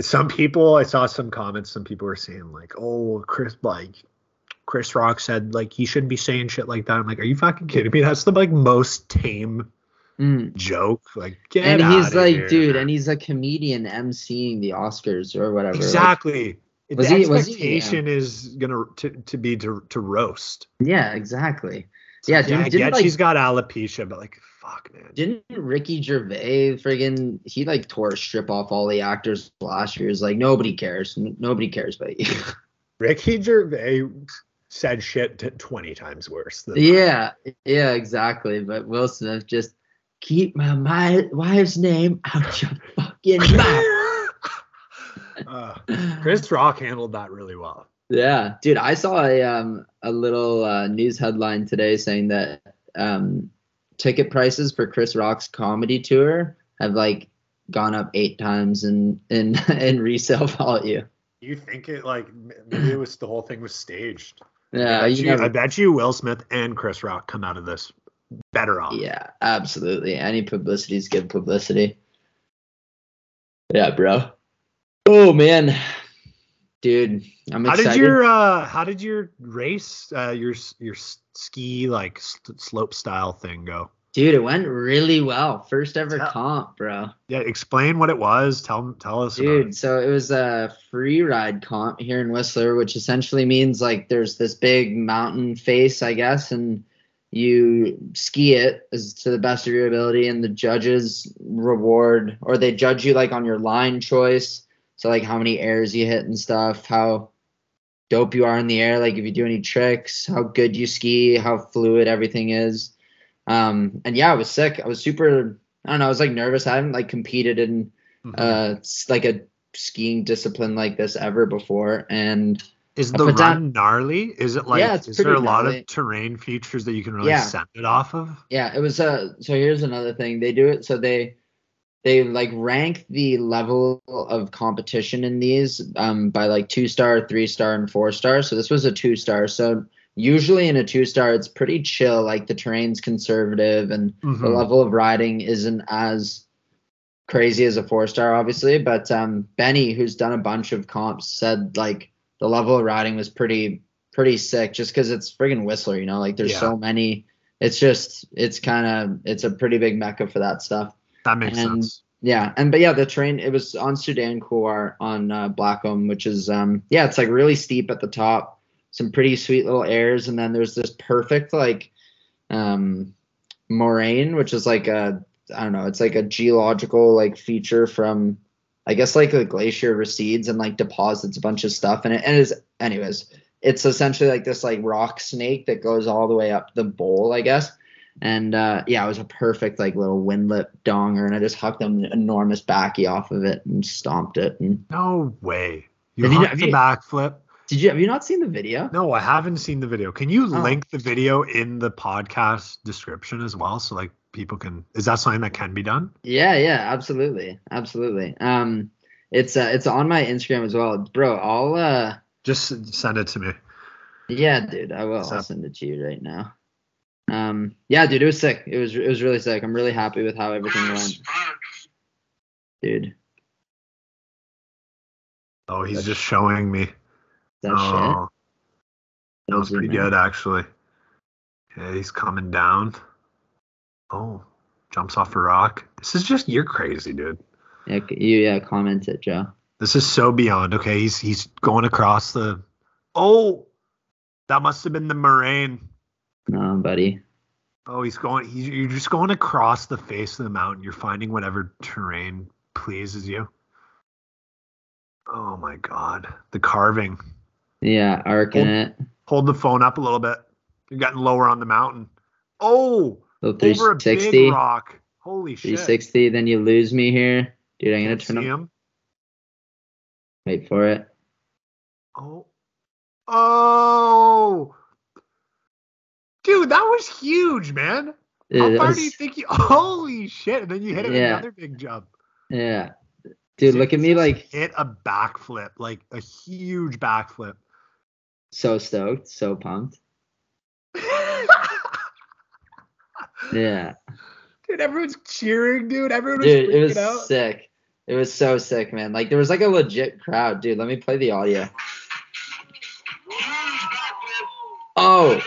some people, I saw some comments. Some people were saying like, "Oh, Chris, like Chris Rock said, like, he shouldn't be saying shit like that. I'm like, are you fucking kidding me? That's the, like, most tame mm. joke. Like, get out of here. And he's like, dude, and he's a comedian emceeing the Oscars or whatever. Exactly. Like, Was the he, expectation was he, yeah. is gonna to, to be to, to roast. Yeah, exactly. So yeah, dude, yeah, I get like, she's got alopecia, but like, fuck, man. Didn't Ricky Gervais friggin' he like tore a strip off all the actors last year? He's like, nobody cares, N- nobody cares about you. Ricky Gervais said shit t- twenty times worse. Than yeah, that. yeah, exactly. But Will Smith just keep my, my wife's name out your fucking mouth. Uh, Chris Rock handled that really well. Yeah, dude, I saw a um a little uh, news headline today saying that um ticket prices for Chris Rock's comedy tour have like gone up eight times in in in resale value. You think it like maybe it was the whole thing was staged? Yeah, I bet you, you never... I bet you Will Smith and Chris Rock come out of this better off. Yeah, absolutely. Any publicity is good publicity. Yeah, bro. Oh man, dude, I'm excited. How did your uh, how did your race, uh, your your ski like st- slope style thing go? Dude, it went really well. First ever tell, comp, bro. Yeah, explain what it was. Tell tell us. Dude, about it. So it was a free ride comp here in Whistler, which essentially means like there's this big mountain face, I guess, and you ski it as to the best of your ability, and the judges reward or they judge you like on your line choice. So, like, how many airs you hit and stuff, how dope you are in the air, like, if you do any tricks, how good you ski, how fluid everything is. Um, and, yeah, I was sick. I was super – I don't know. I was, like, nervous. I haven't, like, competed in, mm-hmm. uh, like, a skiing discipline like this ever before. And is the run down, gnarly? Is it, like yeah, – is there a gnarly. lot of terrain features that you can really yeah. send it off of? Yeah, it was uh, – so here's another thing. They do it so they – They, like, rank the level of competition in these um, by, like, two-star, three-star, and four-star. So this was a two-star. So usually in a two-star, it's pretty chill. Like, the terrain's conservative, and mm-hmm. the level of riding isn't as crazy as a four-star, obviously. But um, Benny, who's done a bunch of comps, said, like, the level of riding was pretty pretty sick just because it's friggin' Whistler, you know? Like, there's yeah. so many. It's just – it's kind of – it's a pretty big mecca for that stuff. That makes and, sense. Yeah, and but yeah, the terrain it was on Sudan Kuwar on uh, Blackcomb, which is um yeah, it's like really steep at the top, some pretty sweet little airs, and then there's this perfect like um moraine, which is like a I don't know, it's like a geological like feature from I guess like a glacier recedes and like deposits a bunch of stuff, and it and it is anyways, it's essentially like this like rock snake that goes all the way up the bowl, I guess. And, uh, yeah, it was a perfect, like, little windlip donger, and I just hucked an enormous backy off of it and stomped it. And no way. You hucked a backflip? Did you? Have you not seen the video? No, I haven't seen the video. Can you oh. link the video in the podcast description as well so, like, people can – is that something that can be done? Yeah, yeah, absolutely. Absolutely. Um, It's uh, it's on my Instagram as well. Bro, I'll uh, – just send it to me. Yeah, dude, I will. So, I'll send it to you right now. Um, yeah, dude, it was sick. It was, it was really sick. I'm really happy with how everything went. Dude. Oh, he's That's just showing me. That oh, shit? That was pretty good, actually. Okay, he's coming down. Oh, jumps off a rock. This is just, you're crazy, dude. Yeah, you, yeah, comment it, Joe. This is so beyond. Okay, he's, he's going across the, oh, that must have been the moraine. No, buddy. Oh, he's going. He's, you're just going across the face of the mountain. You're finding whatever terrain pleases you. Oh my God, the carving. Yeah, arc in it. Hold the phone up a little bit. You're getting lower on the mountain. Oh, over a big rock. Holy shit. three sixty. Then you lose me here, dude. I'm gonna turn up. See him. Wait for it. Oh. Oh. Dude, that was huge, man. How it far was, do you think you... Holy shit. And then you hit it yeah. with another big jump. Yeah. Dude, so look at me like... Hit a backflip. Like, a huge backflip. So stoked. So pumped. yeah. Dude, everyone's cheering, dude. Everyone was dude, freaking it was out. Sick. It was so sick, man. Like, there was like a legit crowd. Dude, let me play the audio. Oh.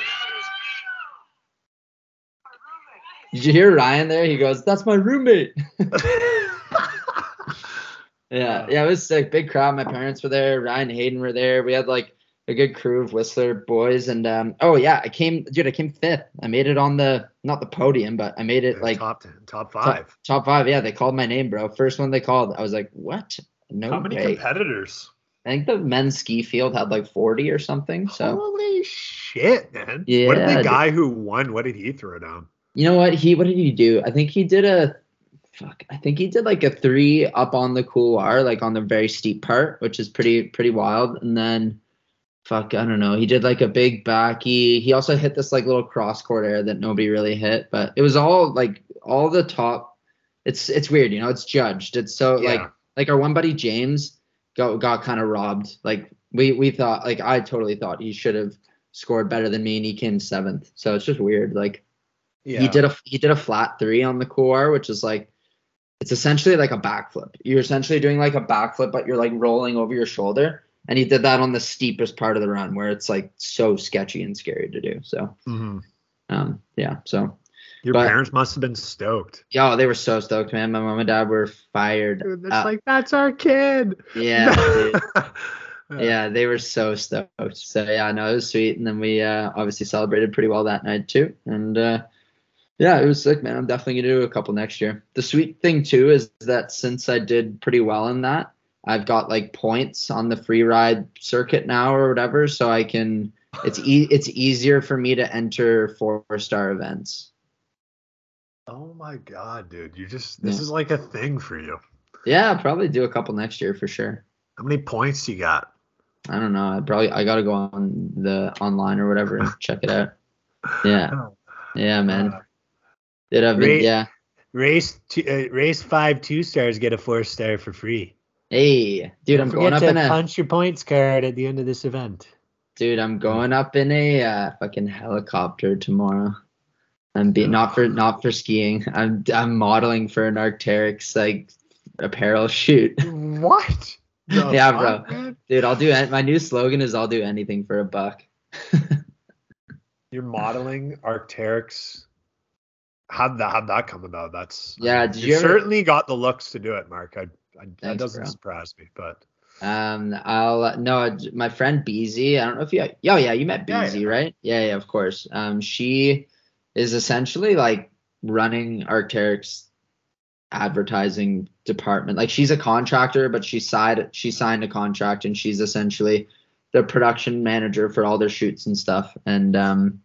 Did you hear Ryan there? He goes, "That's my roommate." Yeah, yeah, it was sick. Big crowd. My parents were there. Ryan and Hayden were there. We had like a good crew of Whistler boys. And um, oh yeah, I came, dude. I came fifth. I made it on the not the podium, but I made it like top top five. Top, top five. Yeah, they called my name, bro. First one they called. I was like, what? No way. How many competitors? I think the men's ski field had like forty or something. So holy shit, man. Yeah. What did the guy dude. who won? What did he throw down? You know what he? What did he do? I think he did a. Fuck, I think he did like a three up on the couloir, like on the very steep part, which is pretty pretty wild. And then, fuck, I don't know. He did like a big backy. He also hit this like little cross court air that nobody really hit, but it was all like all the top. It's it's weird, you know. It's judged. It's so yeah. like like our one buddy James got got kind of robbed. Like we we thought like I totally thought he should have scored better than me, and he came seventh. So it's just weird. Like yeah. he did a he did a flat three on the couloir, which is like. It's essentially like a backflip. You're essentially doing like a backflip, but you're like rolling over your shoulder. And he did that on the steepest part of the run where it's like so sketchy and scary to do. So, mm-hmm. um, yeah. So your but, parents must've been stoked. Yeah. They were so stoked, man. My mom and dad were fired. Dude, it's like, that's our kid. Yeah. Yeah. They were so stoked. So yeah, no, it was sweet. And then we, uh, obviously celebrated pretty well that night too. And, uh, yeah, it was sick, man. I'm definitely going to do a couple next year. The sweet thing, too, is that since I did pretty well in that, I've got, like, points on the free ride circuit now or whatever, so I can – it's e- it's easier for me to enter four-star events. Oh, my God, dude. You just – this yeah. is, like, a thing for you. Yeah, I'll probably do a couple next year for sure. How many points you got? I don't know. I probably – I got to go on the online or whatever and check it out. Yeah. Yeah, man. Did I race, yeah. Race two, uh, race five two stars, get a four star for free. Hey, dude, Don't I'm going up to in a punch your points card at the end of this event. Dude, I'm going up in a uh, fucking helicopter tomorrow. I'm be, not for not for skiing. I'm I'm modeling for an Arcteryx like apparel shoot. What? Yeah, bro. Man? Dude, I'll do it. My new slogan is I'll do anything for a buck. You're modeling Arcteryx. How'd that, how'd that come about? That's yeah. I mean, you you ever, certainly got the looks to do it, Mark. I, I thanks, that doesn't bro. surprise me, but um, I'll no. My friend B Z. I don't know if you. Oh yeah, you met B Z, yeah, yeah. right? Yeah, yeah, of course. Um, she is essentially like running Arcteryx advertising department. Like she's a contractor, but she signed she signed a contract, and she's essentially the production manager for all their shoots and stuff. And um,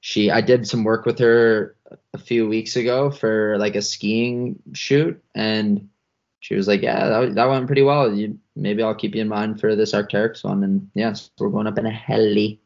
she, I did some work with her a few weeks ago for like a skiing shoot, and she was like, yeah, that, that went pretty well. You maybe I'll keep you in mind for this Arcteryx one. And yes, yeah, so we're going up in a heli.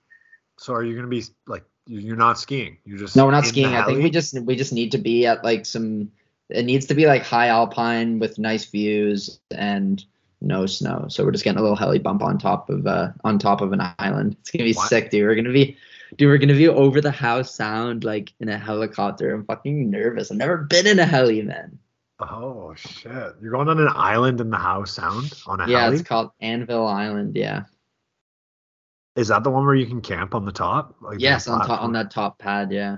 So are you going to be like, you're not skiing? You just no, we're not skiing. I think we just we just need to be at like some, it needs to be like high alpine with nice views and no snow, so we're just getting a little heli bump on top of uh on top of an island. It's gonna be what? sick, dude. We're gonna be Dude, we're gonna be over the Howe Sound like in a helicopter. I'm fucking nervous. I've never been in a heli, man. Oh shit! You're going on an island in the Howe Sound on a yeah, heli? Yeah, it's called Anvil Island. Yeah. Is that the one where you can camp on the top? Like yes, on top on that top pad. Yeah.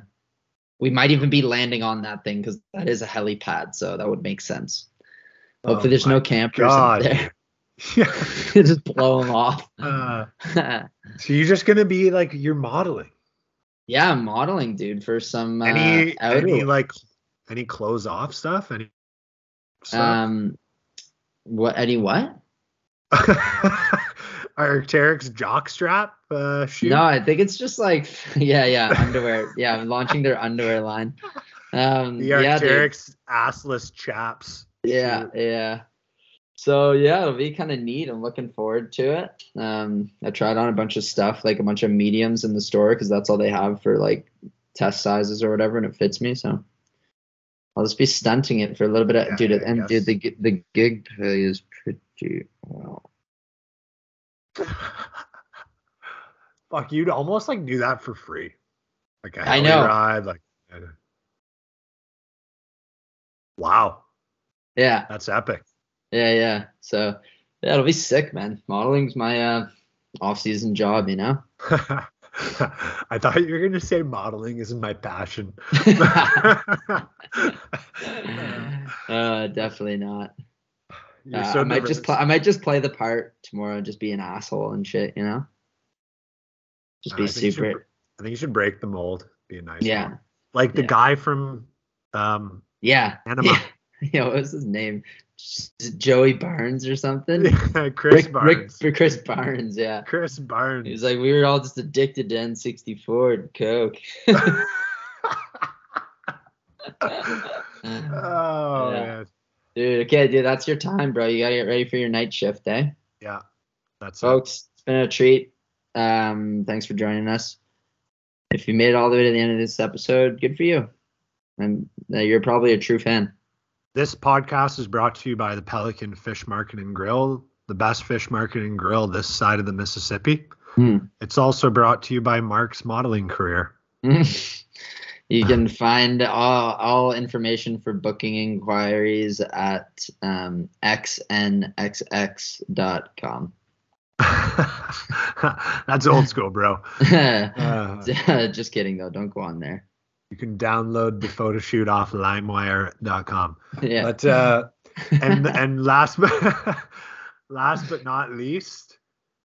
We might even be landing on that thing because that is a heli pad, so that would make sense. Hopefully, oh, there's no campers God. out there. Yeah, just blow them off. Uh, so you're just gonna be like you're modeling. Yeah, I'm modeling, dude, for some. Uh, any any like any clothes off stuff? Any stuff? Um, what? Any what? Arcteryx jockstrap uh, shoe? No, I think it's just like yeah, yeah, underwear. Yeah, I'm launching their underwear line. Um, the Arcteryx yeah, assless chaps. Yeah, shoe. yeah. So, yeah, it'll be kind of neat. I'm looking forward to it. Um, I tried on a bunch of stuff, like a bunch of mediums in the store because that's all they have for, like, test sizes or whatever, and it fits me. So I'll just be stunting it for a little bit. Of, yeah, dude, yeah, and, dude, the, the gig pay is pretty well. Fuck, you'd almost, like, do that for free. Like, a I know. Ride, like, I know. Wow. Yeah. That's epic. Yeah, yeah. So yeah, it'll be sick, man. Modeling's my uh, off-season job, you know. I thought you were going to say modeling isn't my passion. uh, definitely not. Uh, so I might nervous. just play. I might just play the part tomorrow and just be an asshole and shit. You know, just be uh, I super. Should, I think you should break the mold. Be a nice. Yeah. One. Like the yeah. guy from. Um, yeah. Anima. Yeah. Yeah. What was his name? Joey Barnes or something. Yeah, Chris Rick, Barnes. Rick, Chris Barnes. Yeah. Chris Barnes. He was like, we were all just addicted to N sixty-four and coke. Oh yeah. Man. Dude, okay, dude, that's your time, bro. You gotta get ready for your night shift, eh? Yeah, that's folks, it. It's been a treat. Um, thanks for joining us. If you made it all the way to the end of this episode, good for you. And uh, you're probably a true fan. This podcast is brought to you by the Pelican Fish Market and Grill, the best fish market and grill this side of the Mississippi. Mm. It's also brought to you by Mark's modeling career. You can find all, all information for booking inquiries at um, x n x x dot com. That's old school, bro. uh, Just kidding, though. Don't go on there. You can download the photo shoot off limewire dot com. Yeah. But, uh, and and last, last but not least,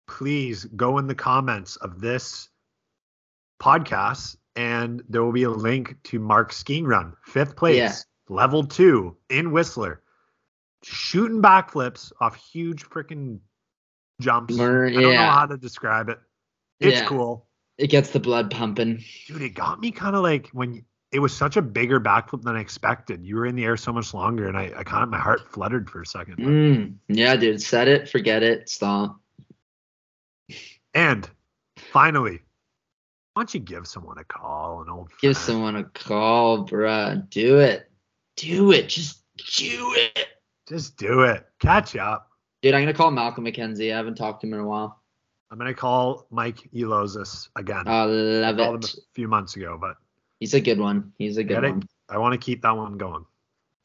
please go in the comments of this podcast, and there will be a link to Mark's skiing run, fifth place, yeah. level two in Whistler, shooting backflips off huge freaking jumps. Mer- I don't yeah. know how to describe it. It's yeah. cool. It gets the blood pumping. Dude, it got me kind of like when you, it was such a bigger backflip than I expected. You were in the air so much longer, and I, I kind of my heart fluttered for a second. Mm, yeah, dude. Set it, forget it, stomp. And finally. Why don't you give someone a call, an old friend? Give someone a call, bruh. Do it. Do it. Just do it. Just do it. Catch up. Dude, I'm going to call Malcolm McKenzie. I haven't talked to him in a while. I'm going to call Mike Elozis again. I love I called it. Him a few months ago, but. He's a good one. He's a good one. I want to keep that one going.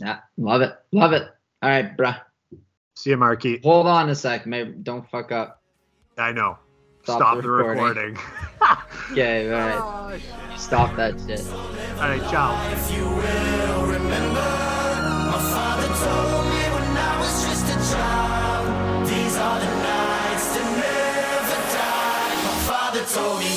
Yeah. Love it. Love it. All right, bruh. See you, Marky. Hold on a sec. Maybe don't fuck up. I know. Stop, Stop the recording. The recording. Okay, all right. Oh, stop that shit. All right, ciao. If you will remember, my father told me when I was just a child, these are the nights that never die. My father told me.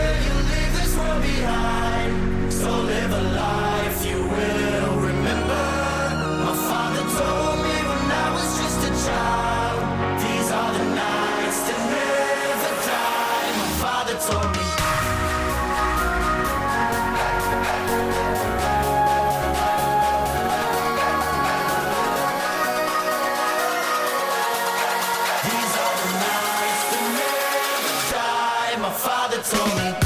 behind, so live a life you will remember. My father told me when I was just a child, these are the nights that never die. My father told me. These are the nights that never die. My father told me.